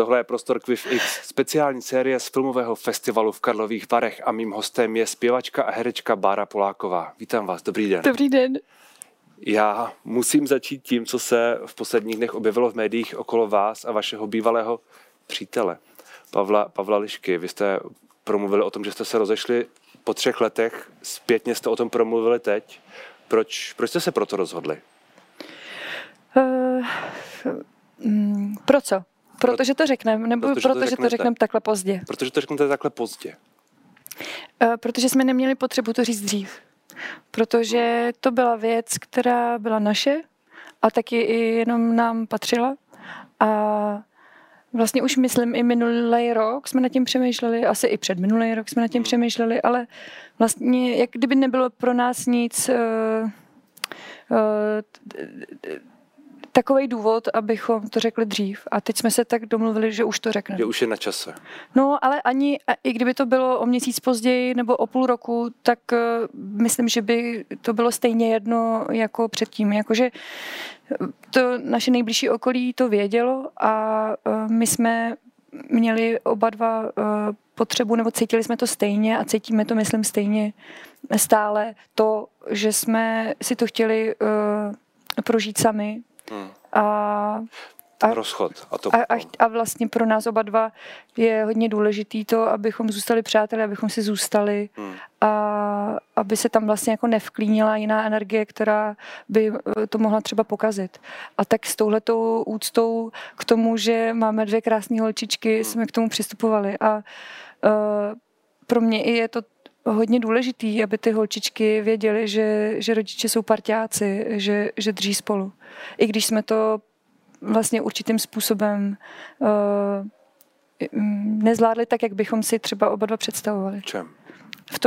Tohle je prostor Quif X, speciální série z filmového festivalu v Karlových Varech a mým hostem je zpěvačka a herečka Bára Poláková. Vítám vás, dobrý den. Dobrý den. Já musím začít tím, co se v posledních dnech objevilo v médiích okolo vás a vašeho bývalého přítele, Pavla Lišky. Vy jste promluvili o tom, že jste se rozešli po 3 letech, zpětně jste o tom promluvili teď. Proč jste se proto rozhodli? Pro co? Protože to řekneme, nebo protože to řekneme takhle pozdě? Protože to řeknete takhle pozdě. Protože jsme neměli potřebu to říct dřív. Protože to byla věc, která byla naše a taky i jenom nám patřila. A vlastně už myslím i minulý rok jsme nad tím přemýšleli, asi i před minulý rok jsme nad tím přemýšleli, ale vlastně jak kdyby nebylo pro nás nic takovej důvod, abychom to řekli dřív. A teď jsme se tak domluvili, že už to řekneme. Že už je na čase. No, ale ani, i kdyby to bylo o měsíc později nebo o půl roku, tak myslím, že by to bylo stejně jedno jako předtím. Jakože to naše nejbližší okolí to vědělo a my jsme měli oba dva potřebu, nebo cítili jsme to stejně a cítíme to, myslím, stejně stále to, že jsme si to chtěli prožít sami. A vlastně pro nás oba dva je hodně důležitý to, abychom zůstali přáteli, abychom si zůstali a aby se tam vlastně jako nevklínila jiná energie, která by to mohla třeba pokazit. A tak s touhletou úctou k tomu, že máme 2 krásné holčičky, jsme k tomu přistupovali. A pro mě je to hodně důležitý, aby ty holčičky věděly, že rodiče jsou parťáci, že drží spolu. I když jsme to vlastně určitým způsobem nezvládli tak, jak bychom si třeba oba dva představovali. Čem? V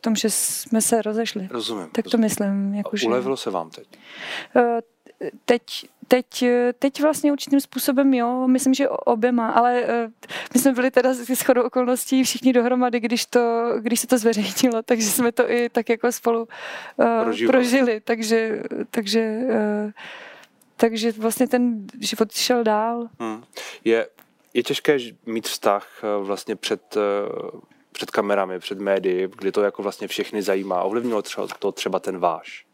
tom, že jsme se rozešli. Rozumím. Tak to myslím. A ulevilo se vám teď? Teď vlastně určitým způsobem, jo, myslím, že oběma, ale my jsme byli teda shodou okolností všichni dohromady, když se to zveřejnilo, takže jsme to i tak jako spolu prožili, takže vlastně ten život šel dál. Je těžké mít vztah vlastně před kamerami, před médii, kdy to jako vlastně všechny zajímá. Ovlivnilo to třeba ten váš?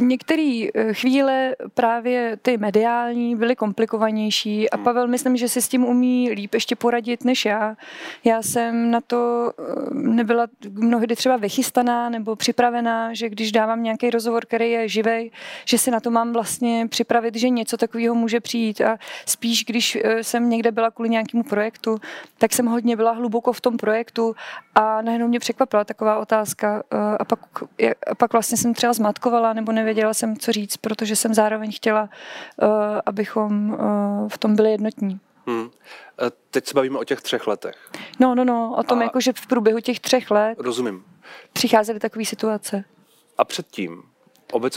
Některé chvíle právě ty mediální byly komplikovanější a Pavel, myslím, že si s tím umí líp ještě poradit než já. Já jsem na to nebyla mnohdy třeba vychystaná nebo připravená, že když dávám nějaký rozhovor, který je živej, že si na to mám vlastně připravit, že něco takového může přijít. A spíš, když jsem někde byla kvůli nějakému projektu, tak jsem hodně byla hluboko v tom projektu a najednou mě překvapila taková otázka a pak vlastně jsem třeba zmatkovala nebo nevěděla jsem, co říct, protože jsem zároveň chtěla, abychom v tom byli jednotní. Teď se bavíme o těch 3 letech. No, o tom, jakože v průběhu těch 3 let rozumím. Přicházely takové situace. A předtím?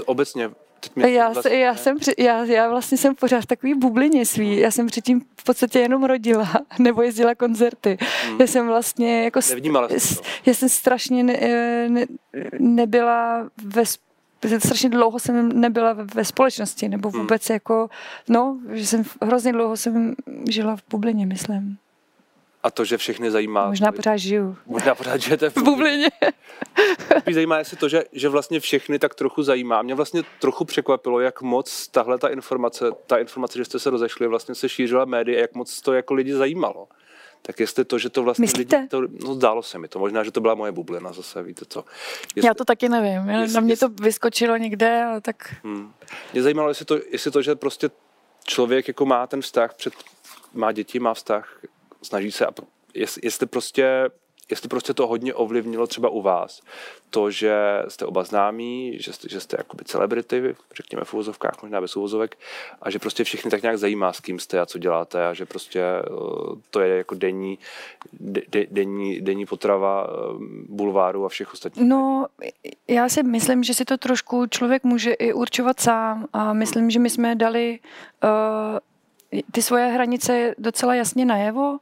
Obecně? Já vlastně jsem pořád v takový bublině svý. Já jsem předtím v podstatě jenom rodila nebo jezdila koncerty. Já jsem vlastně jako... Já jsem strašně nebyla ve... Strašně dlouho jsem nebyla ve společnosti, nebo vůbec že jsem hrozně dlouho jsem žila v bublině, myslím. A to, že všechny zajímá... Možná pořád žiju. Možná pořád žijete v bublině. Spíš zajímá, jestli to, že vlastně všechny tak trochu zajímá. Mě vlastně trochu překvapilo, jak moc tahle ta informace, že jste se rozešli, vlastně se šířila médii a jak moc to jako lidi zajímalo. Tak jestli to, že to vlastně... Myslíte? Lidi... No zdálo se mi to, možná, že to byla moje bublina zase, víte co. Jestli... Já to taky nevím, na mě to vyskočilo někde, ale tak... Mě zajímalo, jestli to, že prostě člověk jako má ten vztah, má děti, má vztah, snaží se, a jestli prostě to hodně ovlivnilo třeba u vás. To, že jste oba známí, že jste jakoby celebrity, řekněme v uvozovkách, možná bez uvozovek, a že prostě všichni tak nějak zajímá, s kým jste a co děláte a že prostě to je jako denní potrava bulváru a všech ostatních. No, já si myslím, že si to trošku člověk může i určovat sám a myslím, že my jsme dali ty svoje hranice docela jasně najevo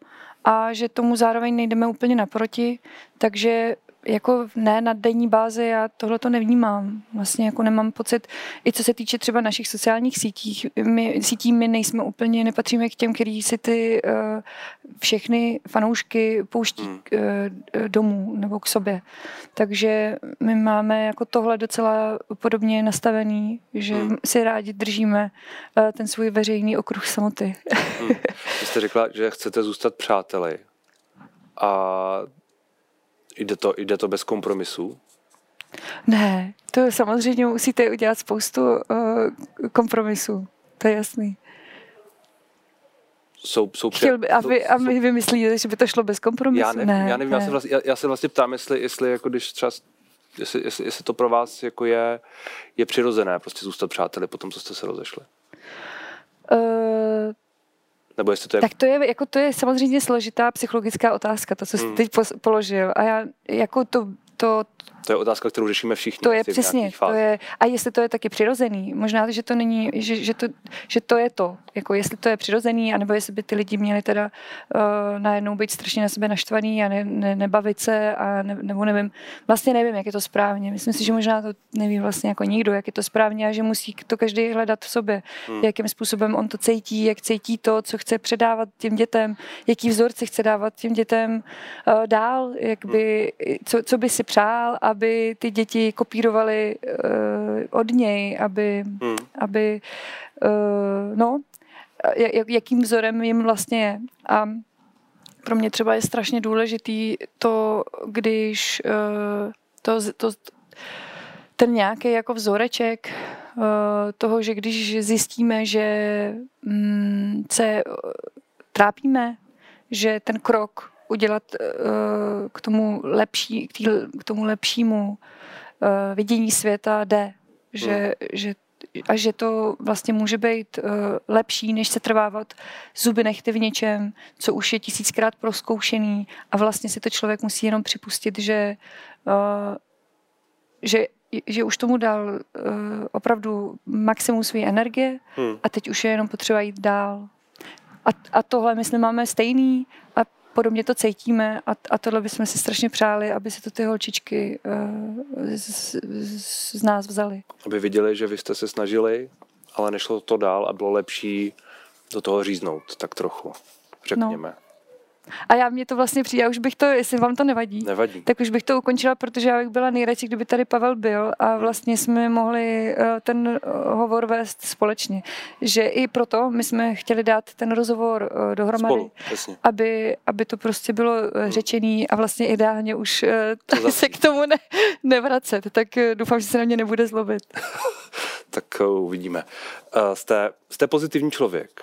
a že tomu zároveň nejdeme úplně naproti, takže jako ne na denní bázi, já tohle to nevnímám. Vlastně jako nemám pocit, i co se týče třeba našich sociálních sítí, my nejsme úplně, nepatříme k těm, který si ty všechny fanoušky pouští domů nebo k sobě. Takže my máme jako tohle docela podobně nastavený, že si rádi držíme ten svůj veřejný okruh samoty. Vy jste řekla, že chcete zůstat přáteli a jde to bez kompromisů? Ne, to samozřejmě musíte udělat spoustu kompromisů, to je jasný. A my vymyslíte, že by to šlo bez kompromisů? Já nevím. Já se vlastně ptám, jestli jako když třeba, jestli to pro vás jako je přirozené prostě zůstat přáteli po tom, co jste se rozešli. Nebo jestli to je... Tak to je samozřejmě složitá psychologická otázka, to, co jsi teď položil. A já jako to je otázka, kterou řešíme všichni. To je přesně. A jestli to je taky přirozený. Možná, že to není, že to je to. Jako jestli to je přirozený, anebo jestli by ty lidi měli teda najednou být strašně na sebe naštvaný a nebavit se a nebo nevím. Vlastně nevím, jak je to správně. Myslím si, že možná to neví vlastně jako nikdo, jak je to správně a že musí to každý hledat v sobě. Jakým způsobem on to cítí, jak cítí to, co chce předávat těm dětem, jaký vzorce chce dávat těm dětem dál, jak by, co by si přál, aby ty děti kopírovaly od něj, jakým vzorem jim vlastně je. A pro mě třeba je strašně důležitý to, když ten nějaký jako vzoreček toho, že když zjistíme, že se trápíme, že ten krok udělat k tomu lepšímu vidění světa jde. Že to vlastně může být lepší, než se trvávat zuby nechty v něčem, co už je tisíckrát prozkoušený a vlastně si to člověk musí jenom připustit, že už tomu dal opravdu maximum své energie a teď už je jenom potřeba jít dál. A tohle, myslím, máme stejný a podobně to cítíme a tohle bychom si strašně přáli, aby se to ty holčičky z nás vzaly. Aby viděli, že vy jste se snažili, ale nešlo to dál a bylo lepší do toho říznout tak trochu, řekněme. No. A mě to vlastně přijde, já už bych to, jestli vám to nevadí, tak už bych to ukončila, protože já bych byla nejradši, kdyby tady Pavel byl a vlastně jsme mohli ten hovor vést společně. Že i proto my jsme chtěli dát ten rozhovor dohromady, spolu, aby to prostě bylo řečený a vlastně ideálně už se k tomu nevracet. Tak doufám, že se na mě nebude zlobit. Tak uvidíme. Jste pozitivní člověk?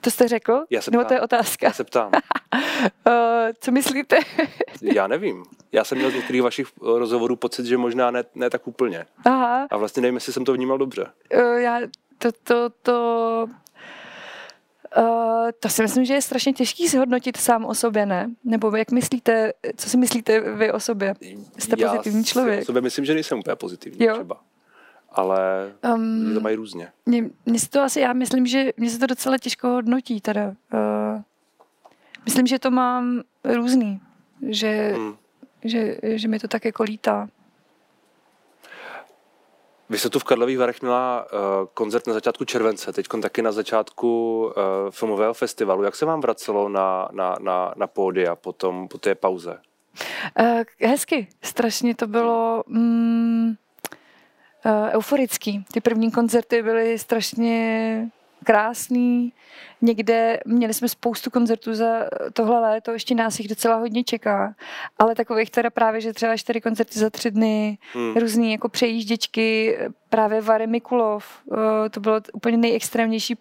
To jste řekl? Nebo to je otázka? Já se ptám. Co myslíte? Já nevím. Já jsem měl z některých vašich rozhovorů pocit, že možná ne tak úplně. Aha. A vlastně nevím, jestli jsem to vnímal dobře. To si myslím, že je strašně těžký zhodnotit sám o sobě, ne? Nebo jak myslíte, co si myslíte vy o sobě? Jste pozitivní člověk? Já o sobě myslím, že nejsem úplně pozitivní třeba. Ale to mají různě. Mně se to docela těžko hodnotí teda. Myslím, že to mám různý. Že mi to tak jako lítá. Vy jste tu v Karlových Varech měla koncert na začátku července, teď taky na začátku filmového festivalu. Jak se vám vracelo na pódia po té pauze? Hezky. Strašně to bylo... euforický. Ty první koncerty byly strašně krásný. Někde měli jsme spoustu koncertů za tohle léto, ještě nás jich docela hodně čeká. Ale takových teda právě, že třeba 4 koncerty za 3 dny, různý jako přejížděčky, právě Vary Mikulov. To bylo úplně nejextrémnější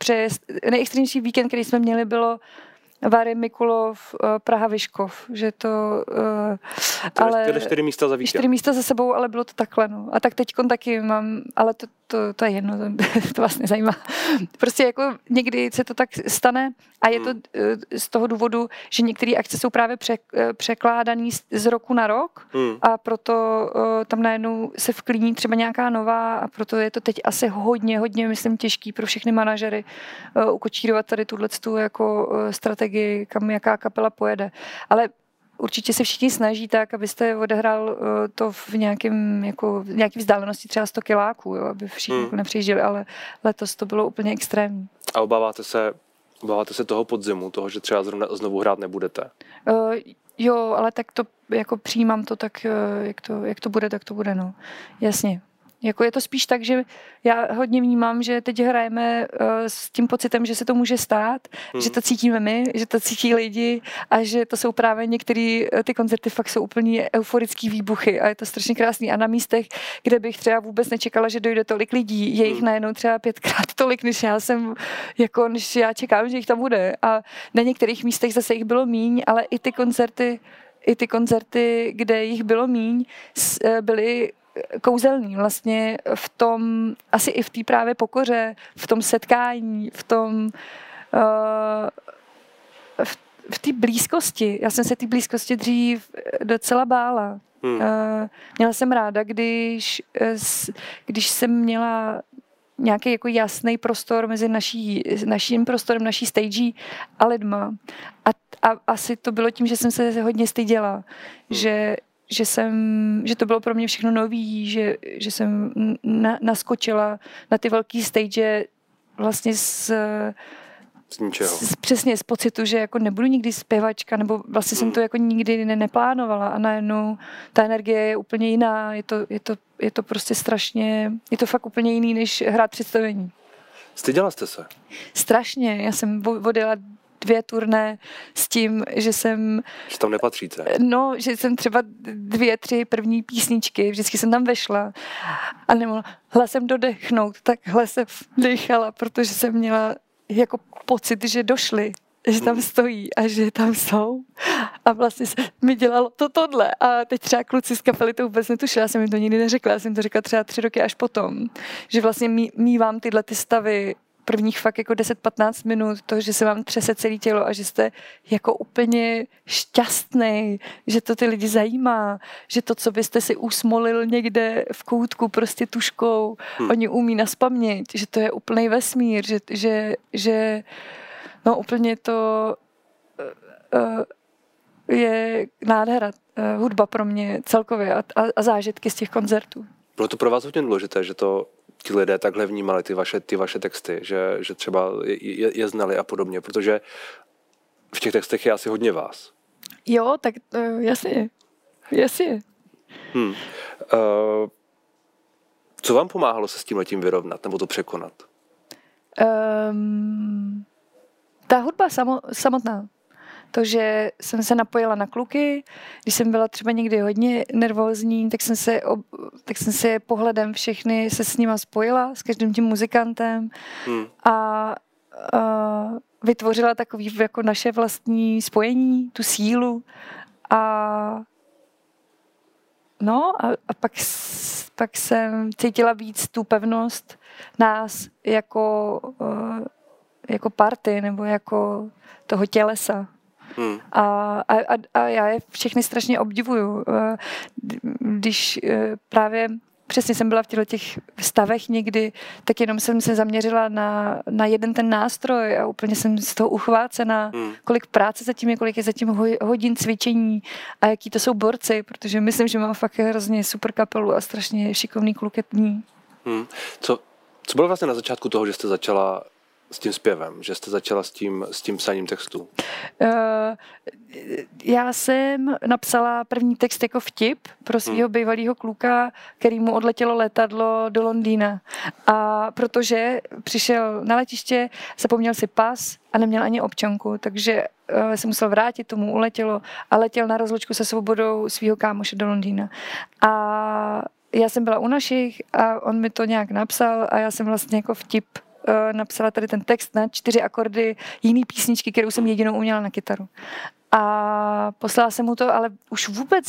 nejextrémnější víkend, který jsme měli, bylo Vary Mikulov, Praha Vyškov, že to... ale 4 místa za víkend. 4 místa za sebou, ale bylo to takhle, no. A tak teďkon taky mám, ale to je jedno, to vás nezajímá. Prostě jako někdy se to tak stane a je to z toho důvodu, že některé akce jsou právě překládaný z roku na rok a proto tam najednou se vklíní třeba nějaká nová a proto je to teď asi hodně, myslím, těžký pro všechny manažery ukočírovat tady tuhle jako strategii, kam jaká kapela pojede. Ale Určitě se všichni snaží tak, abyste odehrál to v nějakém, jako, v nějaké vzdálenosti třeba 100 kiláků, jo, aby všichni nepřijížděli, ale letos to bylo úplně extrémní. A obáváte se toho podzimu, toho, že třeba znovu hrát nebudete? Jo, ale tak to jako přijímám to tak, jak to bude, tak to bude, no. Jasně. Jako je to spíš tak, že já hodně vnímám, že teď hrajeme s tím pocitem, že se to může stát, že to cítíme my, že to cítí lidi a že to jsou právě některé ty koncerty fakt jsou úplně euforický výbuchy a je to strašně krásný. A na místech, kde bych třeba vůbec nečekala, že dojde tolik lidí, je jich najednou třeba 5krát tolik, než já čekám, že jich tam bude. A na některých místech zase jich bylo míň, ale i ty koncerty, kde jich bylo míň, byly kouzelný vlastně v tom, asi i v té právě pokoře, v tom setkání, v té blízkosti. Já jsem se té blízkosti dřív docela bála. Měla jsem ráda, když jsem měla nějaký jako jasný prostor mezi naším prostorem, naší stagí a lidma. A asi to bylo tím, že jsem se hodně styděla, že to bylo pro mě všechno nový, že jsem naskočila na ty velký stage vlastně přesně z pocitu, že jako nebudu nikdy zpěvačka, nebo vlastně jsem to jako nikdy neplánovala a najednou ta energie je úplně jiná, je to prostě strašně, je to fakt úplně jiný, než hrát představení. Styděla jste se? Strašně, já jsem odjela 2 turné s tím, že jsem... Že tam nepatříte. No, že jsem třeba 2-3 první písničky, vždycky jsem tam vešla a nemohla hlasem dodechnout, takhle se vdechala, protože jsem měla jako pocit, že došli, že tam stojí a že tam jsou a vlastně mi dělalo tohle a teď třeba kluci z kapely to vůbec netušili, já jsem jim to nikdy neřekla, já jsem to řekla třeba 3 roky až potom, že vlastně mívám tyhle ty stavy prvních fakt jako 10-15 minut, to, že se vám třese celé tělo a že jste jako úplně šťastný, že to ty lidi zajímá, že to, co byste si usmolil někde v koutku prostě tuškou, oni umí naspamět, že to je úplný vesmír, že no úplně to je nádhera, hudba pro mě celkově a zážitky z těch koncertů. Bylo to pro vás hodně důležité, že to ti lidé takhle vnímali ty vaše texty, že třeba je znali a podobně, protože v těch textech je asi hodně vás. Jo, tak jasně. Co vám pomáhalo se s tímhletím vyrovnat nebo to překonat? Ta hudba samotná. To, že jsem se napojila na kluky, když jsem byla třeba někdy hodně nervózní, tak jsem se pohledem všechny se s nima spojila, s každým tím muzikantem a vytvořila takový jako naše vlastní spojení, tu sílu a pak jsem cítila víc tu pevnost nás jako party nebo jako toho tělesa. A já je všechny strašně obdivuju, když právě přesně jsem byla v těch stavech někdy, tak jenom jsem se zaměřila na jeden ten nástroj a úplně jsem z toho uchvácena, kolik práce zatím je, kolik je zatím hodin cvičení a jaký to jsou borci, protože myslím, že mám fakt hrozně super kapelu a strašně šikovný kluketní. Co bylo vlastně na začátku toho, že jste začala s tím zpěvem, že jste začala s tím psaním textů? Já jsem napsala první text jako vtip pro svého bývalého kluka, který mu odletělo letadlo do Londýna. A protože přišel na letiště, zapomněl si pas a neměl ani občanku, takže se musel vrátit, tomu uletělo a letěl na rozlučku se Svobodou svého kámoše do Londýna. A já jsem byla u našich a on mi to nějak napsal a já jsem vlastně jako vtip napsala tady ten text na 4 akordy jiný písničky, kterou jsem jedinou uměla na kytaru. A poslala jsem mu to, ale už vůbec,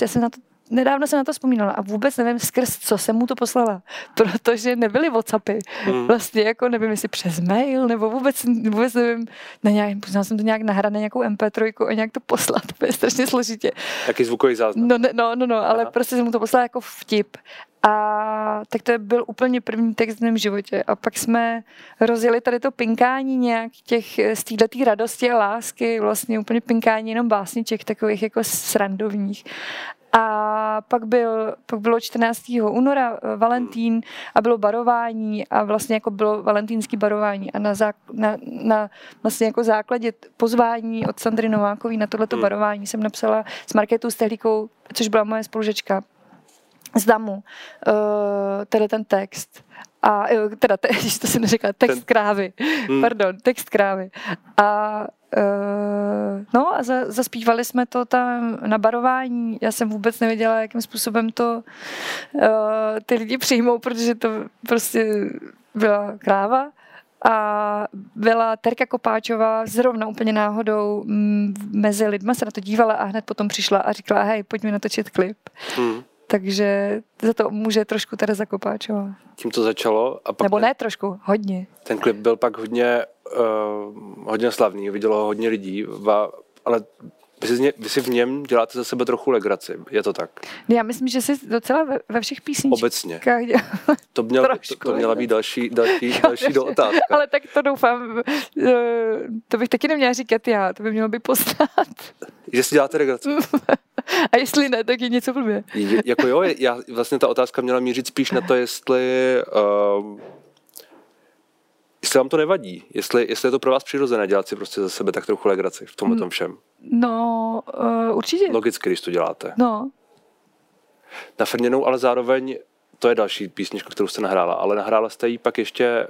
nedávno jsem na to vzpomínala a vůbec nevím skrz, co jsem mu to poslala, protože nebyly WhatsAppy. Vlastně jako nevím, jestli přes mail, nebo vůbec nevím, poznala jsem to nějak nahrané na nějakou MP3 a nějak to poslat, to je strašně složitě. Jaký zvukový záznam. No, ale Aha. Prostě jsem mu to poslala jako vtip. A tak to byl úplně první text v mém životě. A pak jsme rozjeli tady to pinkání nějak z této radosti a lásky, vlastně úplně pinkání jenom básniček, takových jako srandovních. A pak bylo 14. února Valentín a bylo barování a vlastně jako bylo valentínský barování a na vlastně jako základě pozvání od Sandry Novákové na tohleto barování jsem napsala s Markétou Stehlíkovou, což byla moje spolužečka z DAMu, tenhle ten text. A teda, to jsem neřekla, text krávy. Pardon, text krávy. A no a zaspívali jsme to tam na barování. Já jsem vůbec nevěděla, jakým způsobem to ty lidi přijmou, protože to prostě byla kráva. A byla Terka Kopáčová zrovna úplně náhodou mezi lidma, se na to dívala a hned potom přišla a říkala, hej, pojďme natočit klip. Takže za to může trošku Tereza Kopáčová. Tím to začalo. A pak nebo ne trošku, hodně. Ten klip byl pak hodně slavný, vidělo ho hodně lidí, ale vy si v něm děláte za sebe trochu legraci, je to tak? Já myslím, že si docela ve všech písničkách obecně. To měla být další do otázka. Ale tak to doufám, to bych taky neměla říkat já, to by mělo být poznat. Jestli děláte legraci. A jestli ne, tak je něco blbě. Jako jo, já, vlastně ta otázka měla mířit spíš na to, jestli vám to nevadí, jestli je to pro vás přirozené dělat si prostě za sebe tak trochu legraci v tomhle tom všem. No, určitě. Logicky, když to děláte. No. Na Frněnou, ale zároveň, to je další písnička, kterou jste nahrála, ale nahrála jste ji pak ještě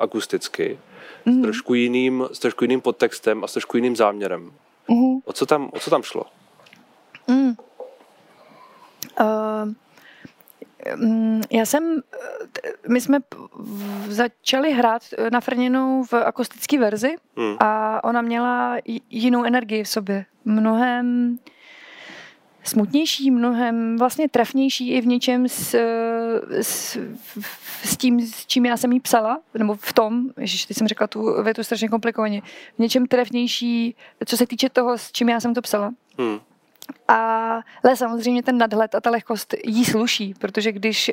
akusticky, s trošku jiným podtextem a s trošku jiným záměrem. O co tam šlo? My jsme začali hrát na Frněnou v akustické verzi a ona měla jinou energii v sobě, mnohem smutnější, mnohem vlastně trefnější i v něčem s tím, s čím já jsem jí psala, nebo v tom, teď jsem řekla tu větu strašně komplikovaně, v něčem trefnější, co se týče toho, s čím já jsem to psala. Ale samozřejmě ten nadhled a ta lehkost jí sluší, protože když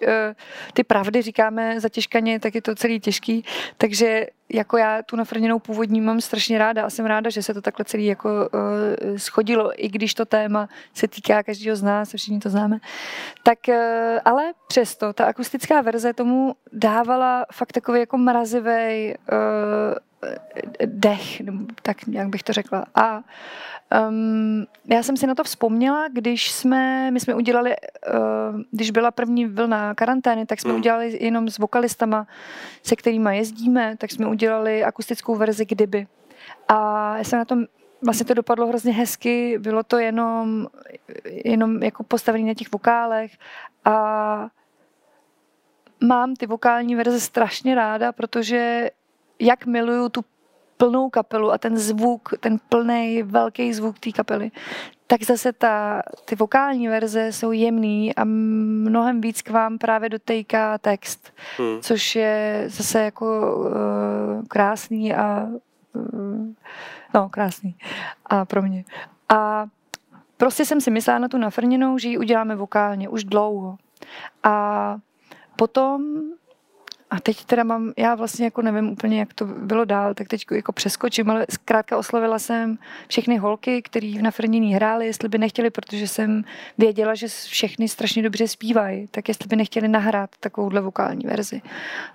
ty pravdy říkáme zatěžkaně, tak je to celý těžký, takže jako já tu Nafrněnou původní mám strašně ráda a jsem ráda, že se to takhle celý jako shodilo, i když to téma se týká každého z nás, všichni to známe, tak ale přesto ta akustická verze tomu dávala fakt takový jako mrazivej dech, tak nějak bych to řekla. A já jsem si na to vzpomněla, když my jsme udělali, když byla první vlna karantény, tak jsme udělali jenom s vokalistama, se kterýma jezdíme, tak jsme udělali akustickou verzi Kdyby. A já jsem na tom, vlastně to dopadlo hrozně hezky, bylo to jenom jako postavený na těch vokálech a mám ty vokální verze strašně ráda, protože jak miluju tu plnou kapelu a ten zvuk, ten plnej velký zvuk té kapely, tak zase ty vokální verze jsou jemný a mnohem víc k vám právě dotejká text, což je zase jako krásný a krásný a pro mě. A prostě jsem si myslela na tu Nafrněnou, že ji uděláme vokálně už dlouho. A potom a teď teda já vlastně jako nevím úplně, jak to bylo dál, tak teď jako přeskočím, ale zkrátka oslovila jsem všechny holky, který v Nafrněný hrály, jestli by nechtěli, protože jsem věděla, že všechny strašně dobře zpívají, tak jestli by nechtěli nahrát takovouhle vokální verzi.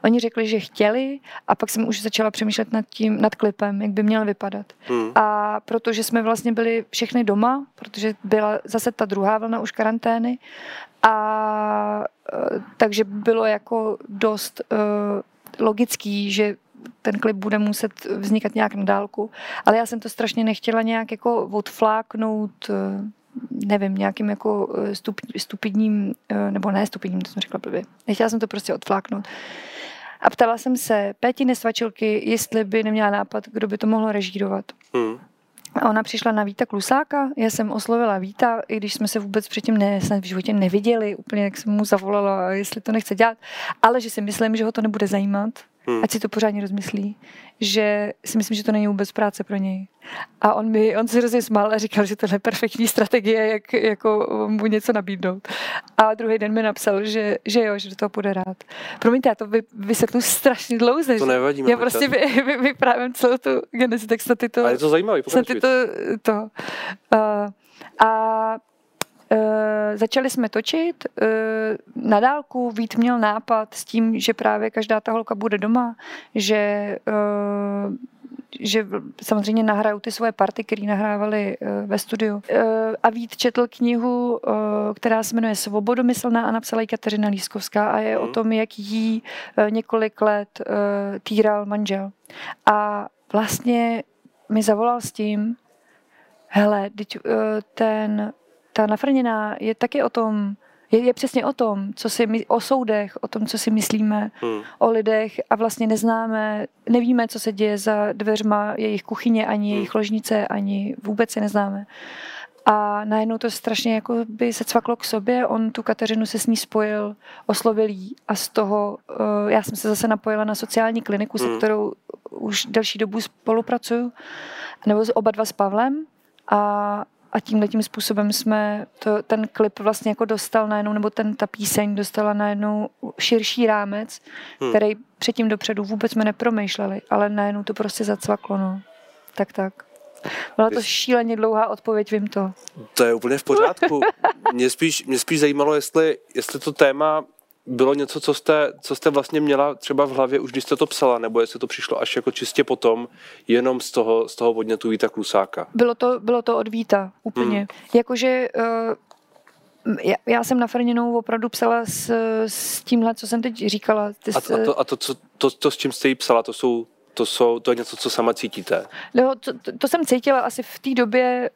Oni řekli, že chtěli a pak jsem už začala přemýšlet nad klipem, jak by měl vypadat. A protože jsme vlastně byli všechny doma, protože byla zase ta druhá vlna už karantény, a takže bylo jako dost logický, že ten klip bude muset vznikat nějak na dálku, ale já jsem to strašně nechtěla nějak jako odfláknout, nevím, nějakým jako stupidním, nebo ne stupidním, to jsem řekla blbě. Nechtěla jsem to prostě odfláknout. A ptala jsem se Péti Nesvačilky, jestli by neměla nápad, kdo by to mohlo režírovat. A ona přišla na Víta Klusáka, já jsem oslovila Víta, i když jsme se vůbec předtím snad v životě neviděli, úplně jak jsem mu zavolala, jestli to nechce dělat, ale že si myslím, že ho to nebude zajímat, ať si to pořádně rozmyslí, že si myslím, že to není vůbec práce pro něj. A on se hrozně smál a říkal, že tohle je perfektní strategie, jak jako mu něco nabídnout. A druhý den mi napsal, že jo, že do toho půjde rád. Promiňte, já to vysvětlu strašně dlouze. To nevadí. Já prostě vyprávím celou tu genezi, tak snad ty to... A je to zajímavý, pokračuj. Začali jsme točit na dálku. Vít měl nápad s tím, že právě každá ta holka bude doma, že samozřejmě nahrajou ty svoje party, které nahrávali ve studiu. A Vít četl knihu, která se jmenuje Svobodomyslná a napsala ji Kateřina Lískovská a je o tom, jak jí několik let týral manžel. A vlastně mi zavolal s tím, hele, teď ta Nafrněná je taky o tom, je přesně o tom, co si my, o soudech, o tom, co si myslíme, o lidech a vlastně nevíme, co se děje za dveřma jejich kuchyně, ani jejich ložnice, ani vůbec je neznáme. A najednou to strašně jako by se cvaklo k sobě, on tu Kateřinu se s ní spojil, oslovil jí a z toho, já jsem se zase napojila na sociální kliniku, se kterou už delší dobu spolupracuju, nebo oba dva s Pavlem a tímhletím způsobem jsme ten klip vlastně jako dostal najednou, nebo ta píseň dostala najednou širší rámec, který předtím dopředu vůbec jsme nepromýšleli, ale najednou to prostě zacvaklo, no. Tak. Byla to šíleně dlouhá odpověď, vím to. To je úplně v pořádku. Mě spíš zajímalo, jestli to téma bylo něco, co jste vlastně měla třeba v hlavě už, když jste to psala, nebo jestli to přišlo až jako čistě potom, jenom z toho podnětu Víta Klusáka. Bylo to od Víta, úplně. Jakože já jsem na Frněnou opravdu psala s tímhle, co jsem teď říkala. To, s čím jste jí psala, to je něco, co sama cítíte? No, to jsem cítila asi v té době,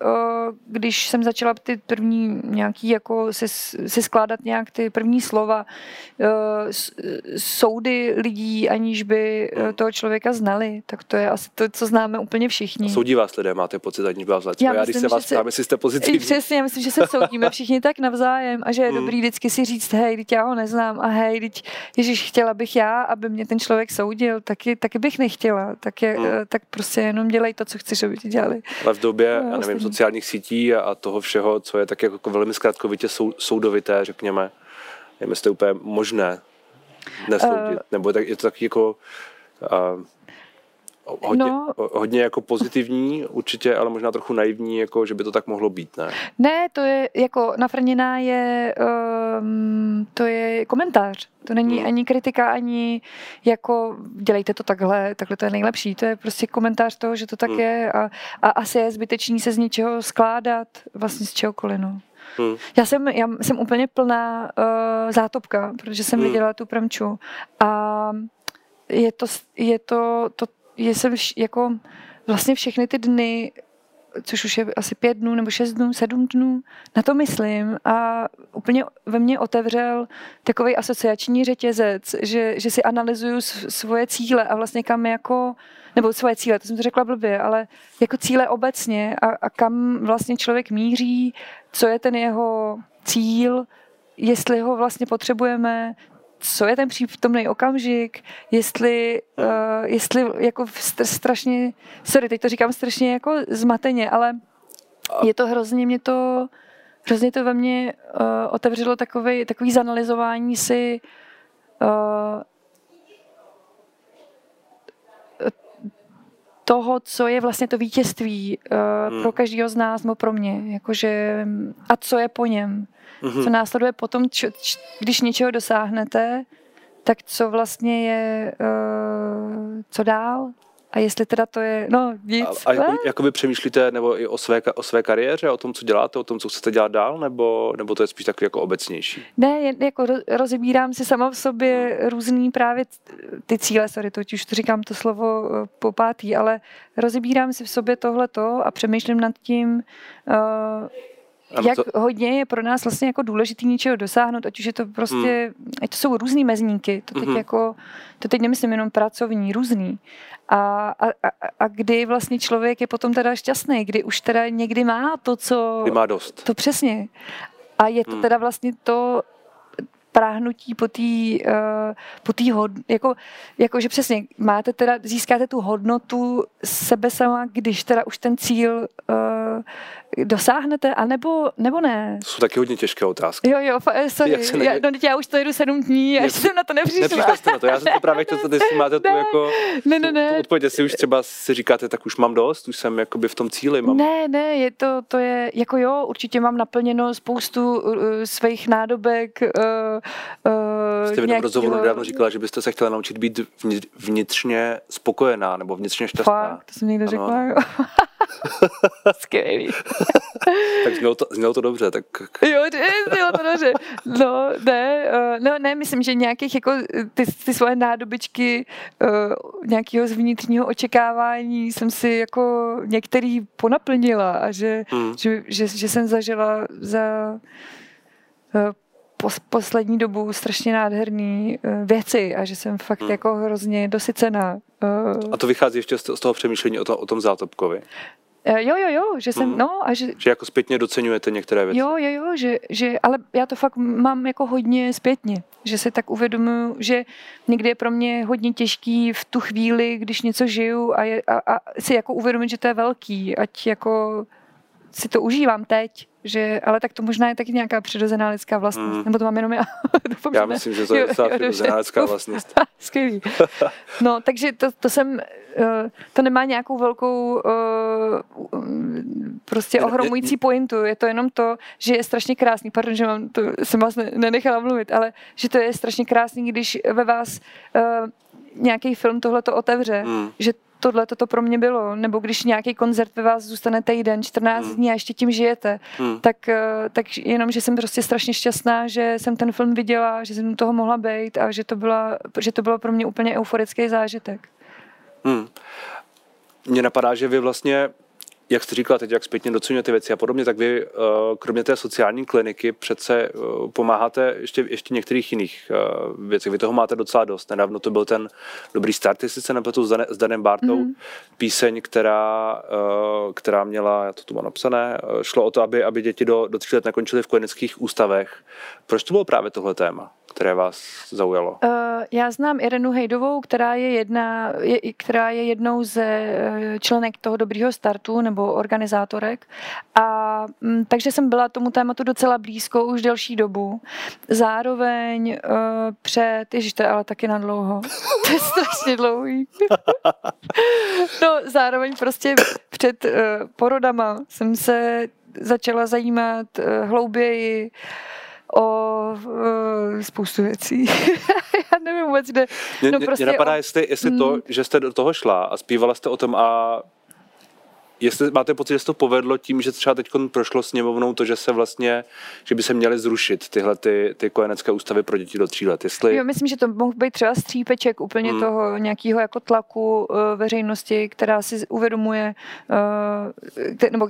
když jsem začala ty první nějaký, jako si skládat nějak ty první slova, soudy lidí, aniž by toho člověka znali, tak to je asi to, co známe úplně všichni. A soudí vás lidé, máte pocit, aniž by vás znali. Já když se vás ptám, jestli jste pozitivní. Přesně, já myslím, že se soudíme všichni tak navzájem a že je dobrý vždycky si říct, hej, teď já ho neznám a hej, teď ježiš, chtěla bych já, aby mě ten člověk soudil, taky bych nechtěla. Tak prostě jenom dělej to, co chceš, aby ti dělali. Ale v době, já nevím, sociálních sítí a toho všeho, co je tak jako velmi zkrátkovitě soudovité, řekněme, nevím, jestli to je úplně možné nesoudit, nebo je to taky jako hodně jako pozitivní určitě, ale možná trochu naivní, jako, že by to tak mohlo být, ne? Ne, to je jako Nafrněná je, to je komentář. To není ani kritika, ani jako dělejte to takhle, takhle to je nejlepší. To je prostě komentář toho, že to tak je a asi je zbytečný se z něčeho skládat, vlastně z čehokoliv, no. Já jsem úplně plná zátopka, protože jsem viděla tu Pramču a jsem jako vlastně všechny ty dny, což už je asi 5 dnů nebo 6 dnů, 7 dnů, na to myslím a úplně ve mně otevřel takovej asociační řetězec, že si analyzuju svoje cíle a vlastně kam jako, nebo svoje cíle, to jsem to řekla blbě, ale jako cíle obecně a kam vlastně člověk míří, co je ten jeho cíl, jestli ho vlastně potřebujeme, co je ten přítomný okamžik, jestli jako strašně, sorry, teď to říkám strašně jako zmateně, ale je to hrozně, hrozně to ve mně otevřelo takový zanalyzování si toho, co je vlastně to vítězství pro každého z nás, nebo pro mě, jakože, a co je po něm. Co následuje potom, když něčeho dosáhnete, tak co vlastně je, co dál? A jestli teda to je, no víc. A jakoby přemýšlíte nebo i o své kariéře, o tom, co děláte, o tom, co chcete dělat dál, nebo to je spíš takový jako obecnější? Ne, jako rozebírám si sama v sobě různý právě ty cíle, sorry, to už říkám to slovo po pátý, ale rozebírám si v sobě tohleto a přemýšlím nad tím, jak hodně je pro nás vlastně jako důležitý něčeho dosáhnout, ať už je to prostě, ať to jsou různý mezníky, to teď jako, to teď nemyslím jenom pracovní, různý. A kdy vlastně člověk je potom teda šťastný, kdy už teda někdy má to, co... Kdy má dost. To přesně. A je to teda vlastně to, práhnutí po té jako že přesně máte teda, získáte tu hodnotu sebe sama, když teda už ten cíl dosáhnete, anebo ne? To jsou taky hodně těžké otázky. Sorry. Já už to jedu 7 dní a jsem na to nepřišla. Nepřišla jste na to, já jsem to právě chtěl, jestli máte tu odpověď, jestli už třeba si říkáte, tak už mám dost, už jsem jakoby v tom cíli. Ne, je to je, jako jo, určitě mám naplněno spoustu svých nádobek. Jste v jednom rozhovoru nedávno říkala, že byste se chtěla naučit být vnitřně spokojená nebo vnitřně šťastná. Fakt, to jsem někde řekla, jo. Skvělý. Tak znělo to dobře, tak... Jo, znělo to dobře. No, ne, myslím, že nějakých jako ty svoje nádobičky nějakého z vnitřního očekávání jsem si jako některý ponaplnila a že jsem zažila za poslední dobu strašně nádherný věci a že jsem fakt jako hrozně dosycená. A to vychází ještě z toho přemýšlení o tom Zátopkovi. Jo, že jsem, no a že jako zpětně doceňujete některé věci. Jo, že ale já to fakt mám jako hodně zpětně, že se tak uvědomuju, že někdy je pro mě hodně těžký v tu chvíli, když něco žiju a si jako uvědomit, že to je velký, ať jako si to užívám teď, že, ale tak to možná je taky nějaká přirozená lidská vlastnost, nebo to mám jenom já. Doufám, já myslím, že to je celá přirozená lidská vlastnost. Skvělý. No, takže to jsem, to nemá nějakou velkou prostě ohromující pointu, je to jenom to, že je strašně krásný, pardon, že jsem vás nenechala mluvit, ale že to je strašně krásný, když ve vás nějaký film tohleto otevře, že tohle to pro mě bylo, nebo když nějaký koncert ve vás zůstane týden, 14 dní a ještě tím žijete, tak jenom, že jsem prostě strašně šťastná, že jsem ten film viděla, že jsem toho mohla být a že to bylo pro mě úplně euforický zážitek. Mně napadá, že vy vlastně, jak jste říkala teď, jak zpětně doceňujete věci a podobně, tak vy kromě té sociální kliniky přece pomáháte ještě některých jiných věcech. Vy toho máte docela dost. Nedávno to byl ten Dobrý start, jestli se nepletu, s Danem Bártou. Píseň, která měla, já to tu mám napsané, šlo o to, aby děti do 3 let nekončily v kojeneckých ústavech. Proč to bylo právě tohle téma, které vás zaujalo? Já znám Irenu Hejdovou, která je jednou ze členek toho Dobrýho startu nebo organizátorek. A takže jsem byla tomu tématu docela blízko už delší dobu. Zároveň ježište, ale taky na dlouho. To je strašně dlouhý. No, zároveň prostě před porodama jsem se začala zajímat hlouběji o spoustu věcí. Já nevím vůbec, kde... Mě napadá, jestli to, že jste do toho šla a zpívala jste o tom a jestli máte pocit, že se to povedlo tím, že třeba teď prošlo sněmovnou to, že se vlastně, že by se měly zrušit tyhle ty kojenecké ústavy pro děti do 3 let. Jestli... Jo, myslím, že to mohl být třeba střípeček úplně toho nějakého jako tlaku veřejnosti, která si uvědomuje, nebo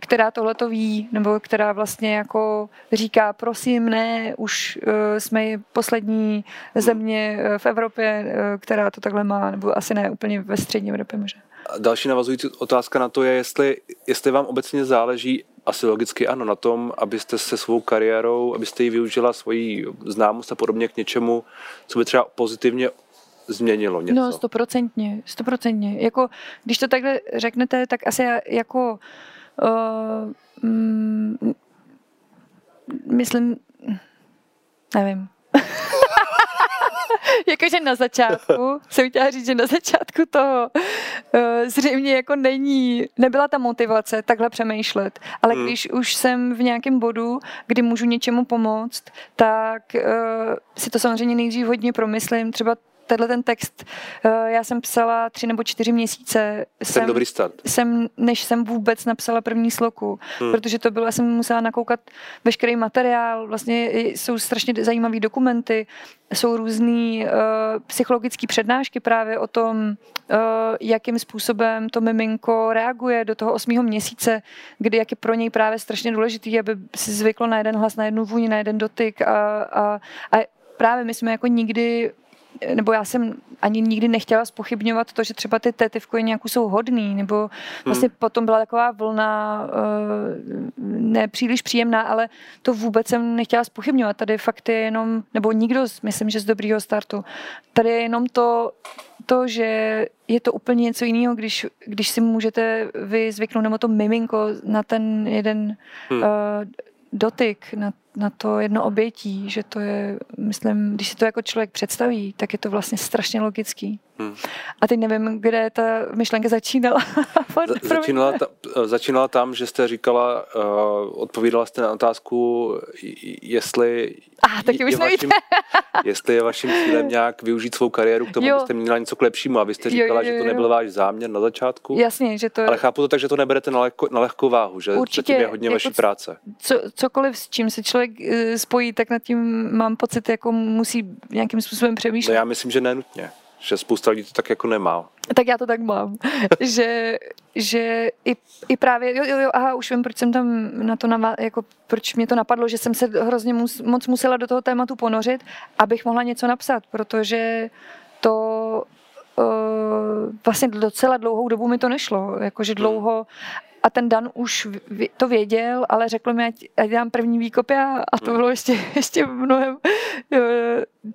která tohleto ví, nebo která vlastně jako říká, prosím, ne, už jsme poslední země v Evropě, která to takhle má, nebo asi ne úplně ve střední Evropě možná. Další navazující otázka na to je, jestli vám obecně záleží, asi logicky ano, na tom, abyste se svou kariérou, abyste ji využila, svoji známost a podobně k něčemu, co by třeba pozitivně změnilo něco. No, 100%. Jako, když to takhle řeknete, tak asi jako myslím, nevím. Jakože na začátku, jsem chtěla říct, že na začátku toho zřejmě jako nebyla ta motivace takhle přemýšlet, ale když už jsem v nějakém bodu, kdy můžu něčemu pomoct, tak si to samozřejmě nejdřív hodně promyslím, třeba tenhle ten text, já jsem psala 3 nebo 4 měsíce, než jsem vůbec napsala první sloku, protože to bylo, já jsem musela nakoukat veškerý materiál, vlastně jsou strašně zajímavý dokumenty, jsou různý psychologické přednášky právě o tom, jakým způsobem to miminko reaguje do toho 8. měsíce, kdy jak je pro něj právě strašně důležitý, aby si zvyklo na jeden hlas, na jednu vůni, na jeden dotyk a právě my jsme jako nikdy nebo já jsem ani nikdy nechtěla zpochybňovat to, že třeba ty tétivkoje nějakou jsou hodný, nebo vlastně potom byla taková vlna nepříliš příjemná, ale to vůbec jsem nechtěla zpochybňovat. Tady fakt je jenom, nebo nikdo, myslím, že z dobrýho startu, tady je jenom to, že je to úplně něco jiného, když si můžete vy zvyknout, nebo to miminko na ten jeden dotyk, na to jedno obětí, že to je, myslím, když si to jako člověk představí, tak je to vlastně strašně logický. A teď nevím, kde ta myšlenka začínala. Začínala tam, že jste říkala, odpovídala jste na otázku, jestli je vaším cílem nějak využít svou kariéru k tomu, abyste měla něco k lepšímu. A vy jste říkala, že to nebyl váš záměr na začátku. Jasně, že to... Ale chápu to tak, že to neberete na lehkou váhu, že určitě je hodně jako vaší práce. Cokoliv, s čím se člověk spojí, tak nad tím mám pocit, jako musí nějakým způsobem přemýšlet. No já myslím, že nenutně. Že spousta lidí to tak jako nemá. Tak já to tak mám, že i právě, aha, už vím, proč jsem tam na to, jako proč mě to napadlo, že jsem se hrozně moc musela do toho tématu ponořit, abych mohla něco napsat, protože to vlastně docela dlouhou dobu mi to nešlo, jakože dlouho, a ten Dan už to věděl, ale řekl mi, ať dám první výkopy a to bylo ještě mnohem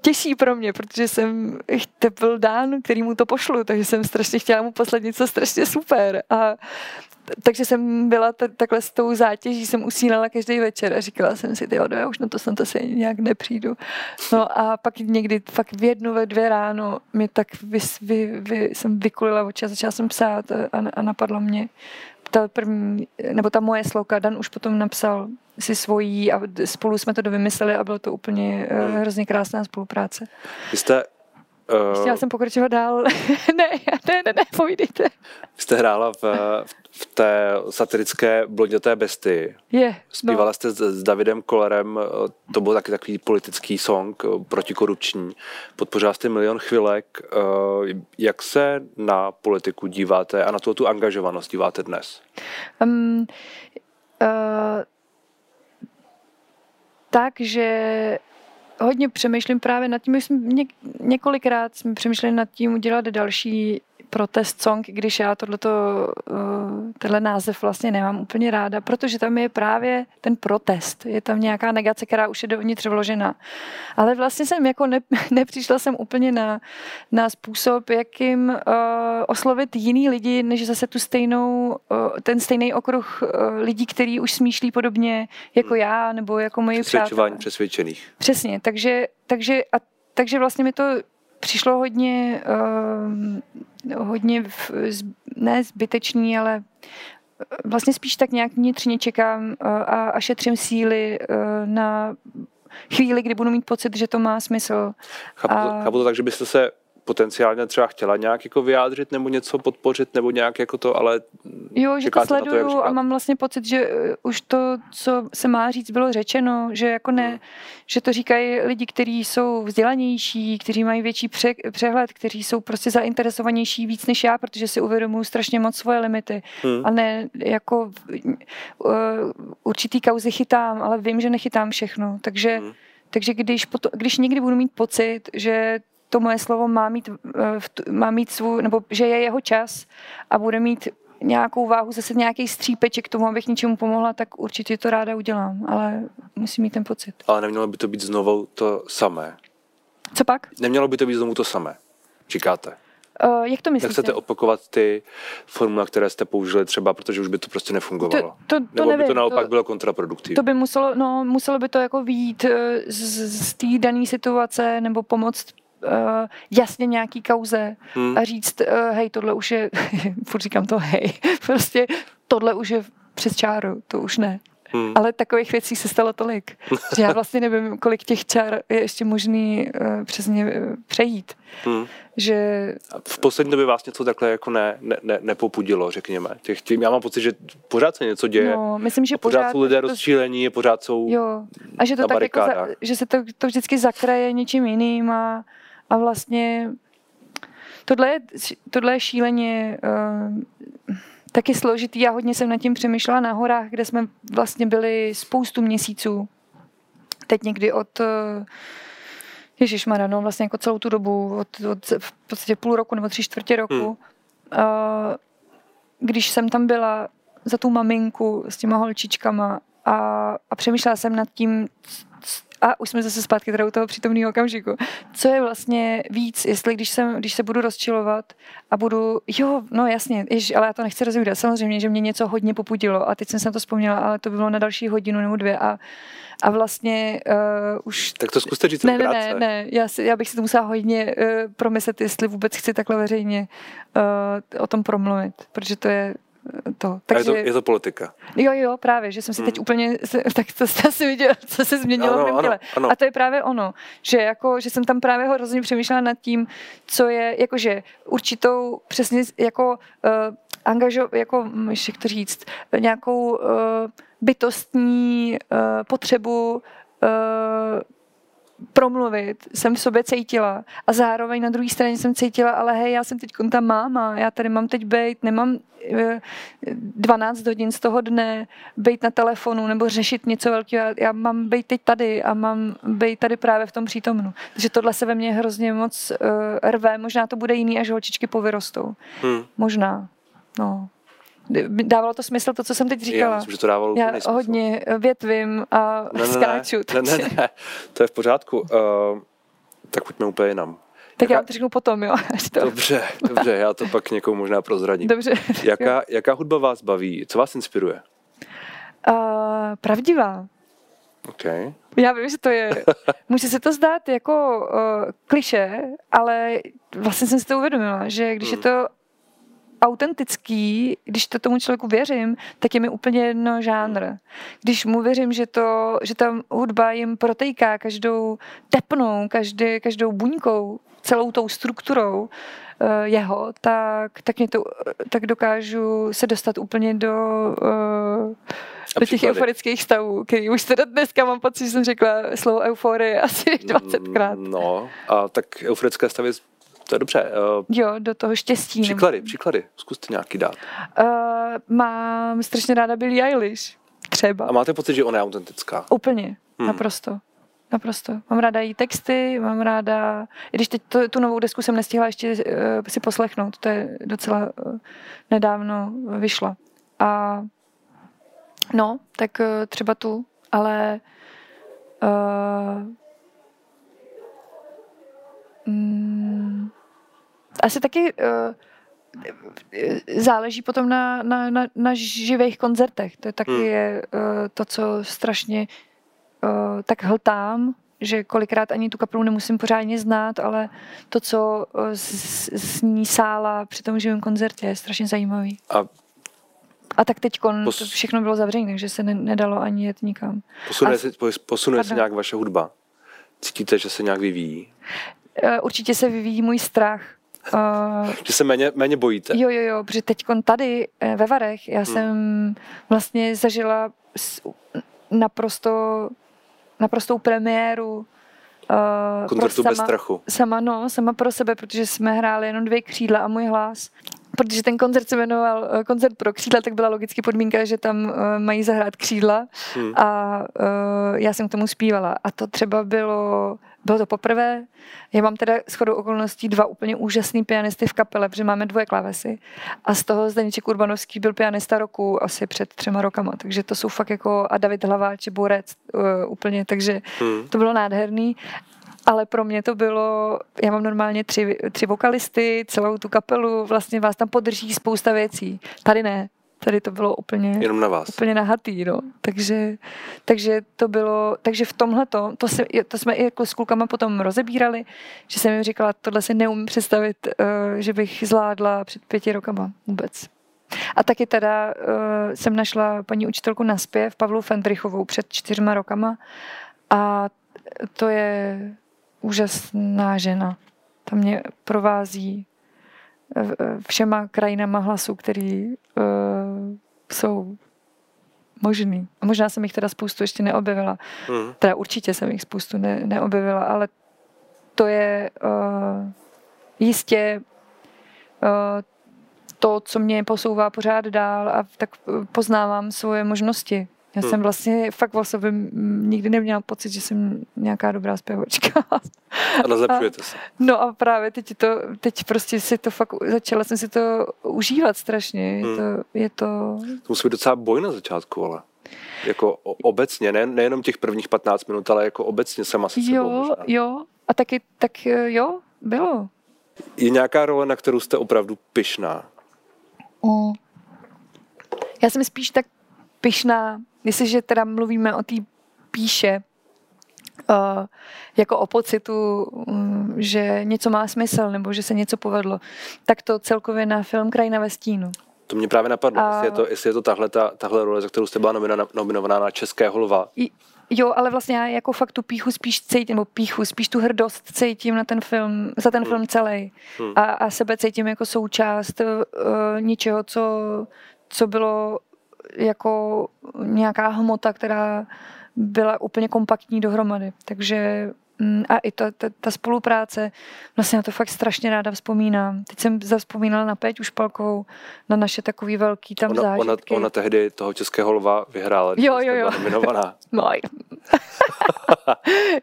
těžší pro mě, protože jsem, to byl Dan, který mu to pošlu, takže jsem strašně chtěla mu poslat něco strašně super. A takže jsem byla takhle s tou zátěží, jsem usínala každý večer a říkala jsem si, já už na to snad asi nějak nepřijdu. No a pak někdy, fakt v 1, ve 2 ráno, mě tak jsem vykulila oči a začala jsem psát a napadlo mě ta první, nebo ta moje sloka. Dan už potom napsal si svojí a spolu jsme to dovymysleli a bylo to úplně hrozně krásná spolupráce. Vy jste... Chtěla jsem pokračovat dál. Ne, povídejte. Vy jste hrála v té satirické Blonděté bestii. Zpívala jste s Davidem Kollerem, to byl taky takový politický song, protikorupční. Podpořila jste Milion chvilek. Jak se na politiku díváte a na tu angažovanost díváte dnes? Takže hodně přemýšlím právě nad tím, několikrát jsme přemýšleli nad tím udělat další protest song, když já tenhle název vlastně nemám úplně ráda, protože tam je právě ten protest, je tam nějaká negace, která už je dovnitř vložena. Ale vlastně jsem jako nepřišla jsem úplně na způsob, jakým oslovit jiný lidi, než zase ten stejný okruh lidí, který už smýšlí podobně jako já, nebo jako moji přátelé. Přesvědčování přesvědčených. Přesně, takže vlastně mi to přišlo hodně ne zbytečný, ale vlastně spíš tak nějak vnitřně čekám a šetřím síly na chvíli, kdy budu mít pocit, že to má smysl. Chápu to tak, že byste se potenciálně třeba chtěla nějak jako vyjádřit nebo něco podpořit, nebo nějak jako to, ale... Jo, že to sleduju na to, a mám vlastně pocit, že už to, co se má říct, bylo řečeno, že jako že to říkají lidi, kteří jsou vzdělanější, kteří mají větší přehled, kteří jsou prostě zainteresovanější víc než já, protože si uvědomuji strašně moc svoje limity. A ne jako určitý kauzy chytám, ale vím, že nechytám všechno. Takže když někdy budu mít pocit, že to moje slovo má mít svůj, nebo že je jeho čas a bude mít nějakou váhu, zase nějaký střípeček k tomu, abych něčemu pomohla, tak určitě to ráda udělám, ale musím mít ten pocit. Ale nemělo by to být znovu to samé. Co pak? Nemělo by to být znovu to samé, říkáte. Jak to myslíte? Tak chcete opakovat ty formule, které jste použili třeba, protože už by to prostě nefungovalo. Nebo nevím, by to naopak bylo kontraproduktivní. To by muselo by to jako vyjít z té dané situace nebo pomoct jasně nějaký kauze a říct, hej, tohle už je, furt říkám to hej, prostě tohle už je přes čáru, to už ne. Ale takových věcí se stalo tolik, že já vlastně nevím, kolik těch čár je ještě možný přesně přejít. Že... V poslední době vás něco takhle jako nepopudilo, řekněme. Já mám pocit, že pořád se něco děje. No, myslím, že pořád jsou lidé rozčílení, pořád jsou a že to na tak barikádách. Jako že se to vždycky zakraje něčím jiným a vlastně tohle je šíleně... taky složitý. Já hodně jsem nad tím přemýšlela na horách, kde jsme vlastně byli spoustu měsíců. Teď někdy od Ježišmarja, no vlastně jako celou tu dobu, od v podstatě půl roku nebo 3/4 roku, když jsem tam byla za tu maminku s těma holčičkama a přemýšlela jsem nad tím, a už jsme zase zpátky teda u toho přítomného okamžiku, co je vlastně víc, jestli když se budu rozčilovat a budu, jo, no jasně, ale já to nechci rozvídat, samozřejmě, že mě něco hodně popudilo a teď jsem se na to vzpomněla, ale to bylo na další hodinu nebo dvě a vlastně už... Tak to zkuste říct. Ne, já bych si to musela hodně promyslet, jestli vůbec chci takhle veřejně o tom promluvit, protože to je... To. Takže, je to politika. Jo, právě, že jsem si teď úplně, tak to jste asi viděla, co se změnilo v mém těle. Ano. A to je právě ono, že jsem tam právě hrozně přemýšlela nad tím, co je, jakože určitou přesně jako nějakou bytostní potřebu promluvit, jsem v sobě cítila a zároveň na druhé straně jsem cítila, ale hej, já jsem teď ta máma, já tady mám teď bejt, nemám 12 hodin z toho dne bejt na telefonu nebo řešit něco velkého, já mám bejt teď tady a mám bejt tady právě v tom přítomnu. Takže tohle se ve mně hrozně moc rve, možná to bude jiný, až holčičky povyrostou. Možná, no. Dávalo to smysl, to, co jsem teď říkala. Já myslím, že to dávalo úplně smysl. Já hodně větvím a skáču. Ne, to je v pořádku. Tak pojďme úplně jinam. Tak já to řeknu potom, jo. Dobře, já to pak někomu možná prozradím. Dobře. Jaká hudba vás baví? Co vás inspiruje? Pravdivá. Okay. Já vím, že to je, může se to zdát jako klišé, ale vlastně jsem si to uvědomila, že když je to autentický, když to tomu člověku věřím, tak je mi úplně jedno žánr. Když mu věřím, že ta hudba jim protejká každou tepnou, každou buňkou, celou tou strukturou jeho, tak dokážu se dostat úplně do těch euforických stavů, který už teda dneska mám pocit, že jsem řekla slovo euforie asi 20krát. No, a tak euforické stavy, to je dobře. Jo, do toho štěstí. Příklady. Zkuste nějaký dát. Mám strašně ráda Billie Eilish. Třeba. A máte pocit, že ona je autentická? Úplně. Naprosto. Mám ráda její texty, mám ráda... I když teď tu novou desku jsem nestihla ještě si poslechnout. To je docela nedávno vyšla. A no, tak třeba tu, ale... asi taky záleží potom na živých koncertech. To je taky to, co strašně tak hltám, že kolikrát ani tu kapelu nemusím pořádně znát, ale to, co s ní sála při tom živém koncertě, je strašně zajímavý. A tak teď všechno bylo zavřené, takže se nedalo ani jet nikam. Posunuje se nějak vaše hudba? Cítíte, že se nějak vyvíjí? Určitě se vyvíjí můj strach. Že se méně bojíte. Jo, protože teď tady ve Varech já jsem vlastně zažila naprostou premiéru koncertu bez strachu. Sama pro sebe, protože jsme hráli jenom 2 křídla a můj hlas. Protože ten koncert se jmenoval koncert pro křídla, tak byla logicky podmínka, že tam mají zahrát křídla a já jsem k tomu zpívala. A to třeba bylo to poprvé. Já mám teda shodou okolností 2 úplně úžasný pianisty v kapele, protože máme 2 klávesy a z toho Zdaniček Urbanovský byl pianista roku asi před 3 rokama, takže to jsou fakt jako a David Hlaváč, borec úplně, takže to bylo nádherný. Ale pro mě to bylo, já mám normálně 3 vokalisty, celou tu kapelu, vlastně vás tam podrží spousta věcí. Tady ne, tady to bylo úplně... Jenom na vás. Úplně nahatý, no. Takže to bylo, takže v tomhleto, to jsme i jako s klukama potom rozebírali, že jsem jim říkala, tohle si neumím představit, že bych zvládla před 5 rokama vůbec. A taky teda jsem našla paní učitelku na zpěv, Pavlu Fendrichovou, před 4 rokama a to je... úžasná žena. Ta mě provází všema krajinama hlasu, který jsou možný. A možná jsem jich teda spoustu ještě neobjevila. Teda určitě jsem jich spoustu neobjevila, ale to je jistě to, co mě posouvá pořád dál a tak poznávám svoje možnosti. Já jsem vlastně fakt o sobě nikdy neměla pocit, že jsem nějaká dobrá zpěvačka. Ale zlepšujete se. No a právě teď prostě si to fakt, začala jsem si to užívat strašně. To musí být docela boj na začátku, ale jako obecně, nejenom těch prvních 15 minut, ale jako obecně sama se sebou možná. Jo, a taky, tak jo, bylo. Je nějaká role, na kterou jste opravdu pyšná? Já jsem spíš tak pyšná, jestliže teda mluvíme o té píše, jako o pocitu, že něco má smysl, nebo že se něco povedlo, tak to celkově na film Krajina ve stínu. To mě právě napadlo, jestli je to tahle role, za kterou jste byla nominovaná na Českého lva. Jo, ale vlastně já jako fakt tu pýchu spíš cítím, spíš tu hrdost cítím na ten film, za ten film celý. A sebe cítím jako součást něčeho, co bylo jako nějaká hmota, která byla úplně kompaktní dohromady. Takže a i ta spolupráce, vlastně na to fakt strašně ráda vzpomínám. Teď jsem zavzpomínala na Peťu Špálkovou, na naše takový velký tam zážitky. Ona tehdy toho Českého lva vyhrála. Jo. Nominovaná. No.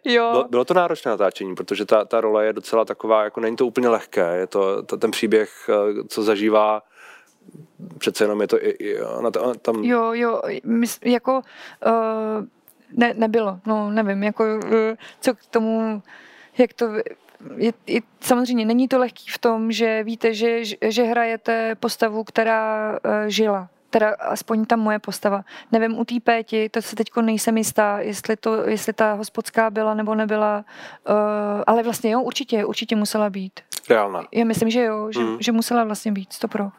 Jo. Bylo to náročné natáčení, protože ta role je docela taková, jako není to úplně lehké. Je to ten příběh, co zažívá. Přece jenom je to i ona tam... Jo, jako... Nebylo, no nevím, jako co k tomu, jak to... Je, samozřejmě není to lehký v tom, že víte, že hrajete postavu, která žila. Teda aspoň ta moje postava. Nevím, u té Péti, to se teďko nejsem jistá, jestli ta hospodská byla nebo nebyla, ale vlastně jo, určitě musela být. Reálná. Já myslím, že jo, že musela vlastně být, 100%.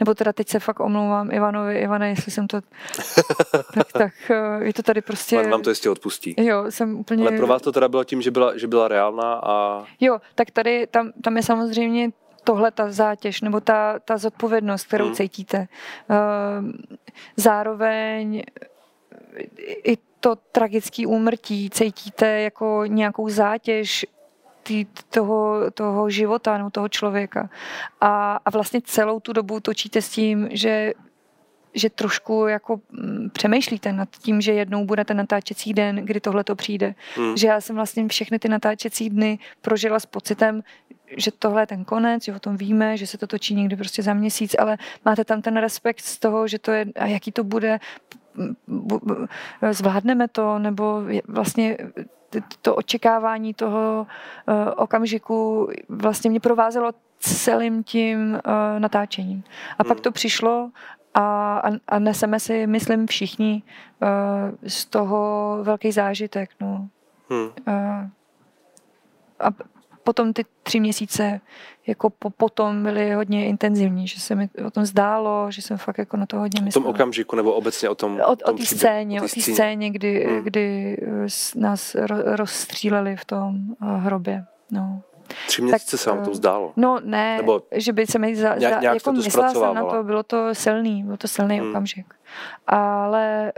Nebo teda teď se fakt omlouvám Ivane, jestli jsem to... tak je to tady prostě... Ale vám to jistě odpustí. Jo, jsem úplně... Ale pro vás to teda bylo tím, že byla reálná a... Jo, tak tady, tam je samozřejmě tohle ta zátěž, nebo ta zodpovědnost, kterou cítíte. Zároveň i to tragické úmrtí cítíte jako nějakou zátěž toho života, no, toho člověka. A vlastně celou tu dobu točíte s tím, že trošku jako přemýšlíte nad tím, že jednou bude ten natáčecí den, kdy tohle to přijde. Že já jsem vlastně všechny ty natáčecí dny prožila s pocitem, že tohle je ten konec, že o tom víme, že se to točí někdy prostě za měsíc, ale máte tam ten respekt z toho, že to je, a jaký to bude, zvládneme to, nebo vlastně to očekávání toho okamžiku vlastně mě provázelo celým tím natáčením. A pak to přišlo a neseme si, myslím, všichni z toho velký zážitek. No. A potom ty 3 měsíce jako potom byly hodně intenzivní, že se mi o tom zdálo, že jsem fakt jako na to hodně myslela. O tom okamžiku nebo obecně o tom? O té scéně, kdy nás rozstříleli v tom hrobě. No. 3 měsíce tak, se vám to zdálo? No ne, nebo že by se mi jako myslela jsem na to, bylo to silný okamžik. Ale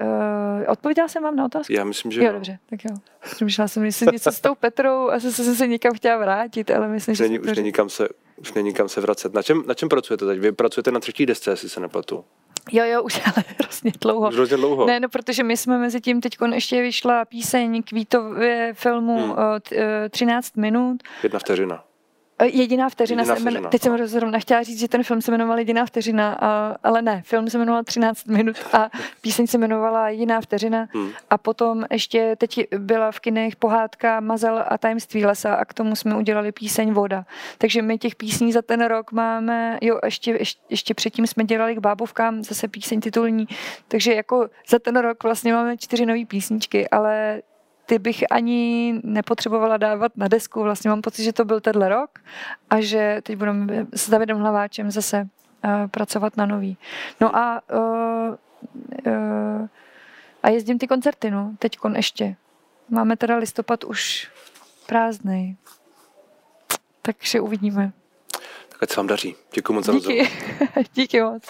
odpověděla jsem vám na otázku? Já myslím, že jo. Dobře, tak jo. Přemýšlela jsem, jestli něco s tou Petrou a jsem se někam chtěla vrátit, ale myslím, že... Už není kam se vracet. Na čem pracujete teď? Vy pracujete na 3. desce, jestli se nepletu. Jo, už ale hrozně dlouho. Ne, no, protože my jsme mezi tím teď ještě vyšla píseň k Vítově filmu 13 minut. Jediná vteřina. Teď jsem zrovna chtěla říct, že ten film se jmenoval Jediná vteřina, ale ne, film se jmenoval 13 minut a píseň se jmenovala Jediná vteřina. A potom ještě teď byla v kinech pohádka Mazel a tajemství lesa a k tomu jsme udělali píseň Voda. Takže my těch písní za ten rok máme, jo, ještě předtím jsme dělali k bábovkám zase píseň titulní, takže jako za ten rok vlastně máme 4 nový písničky, ale... Ty bych ani nepotřebovala dávat na desku. Vlastně mám pocit, že to byl tenhle rok a že teď budeme s Davidem Hlaváčem zase pracovat na nový. No a jezdím ty koncerty, no, teďkon ještě. Máme teda listopad už prázdnej. Takže uvidíme. Tak ať se vám daří. Děkuji moc za rozhovor. Díky moc.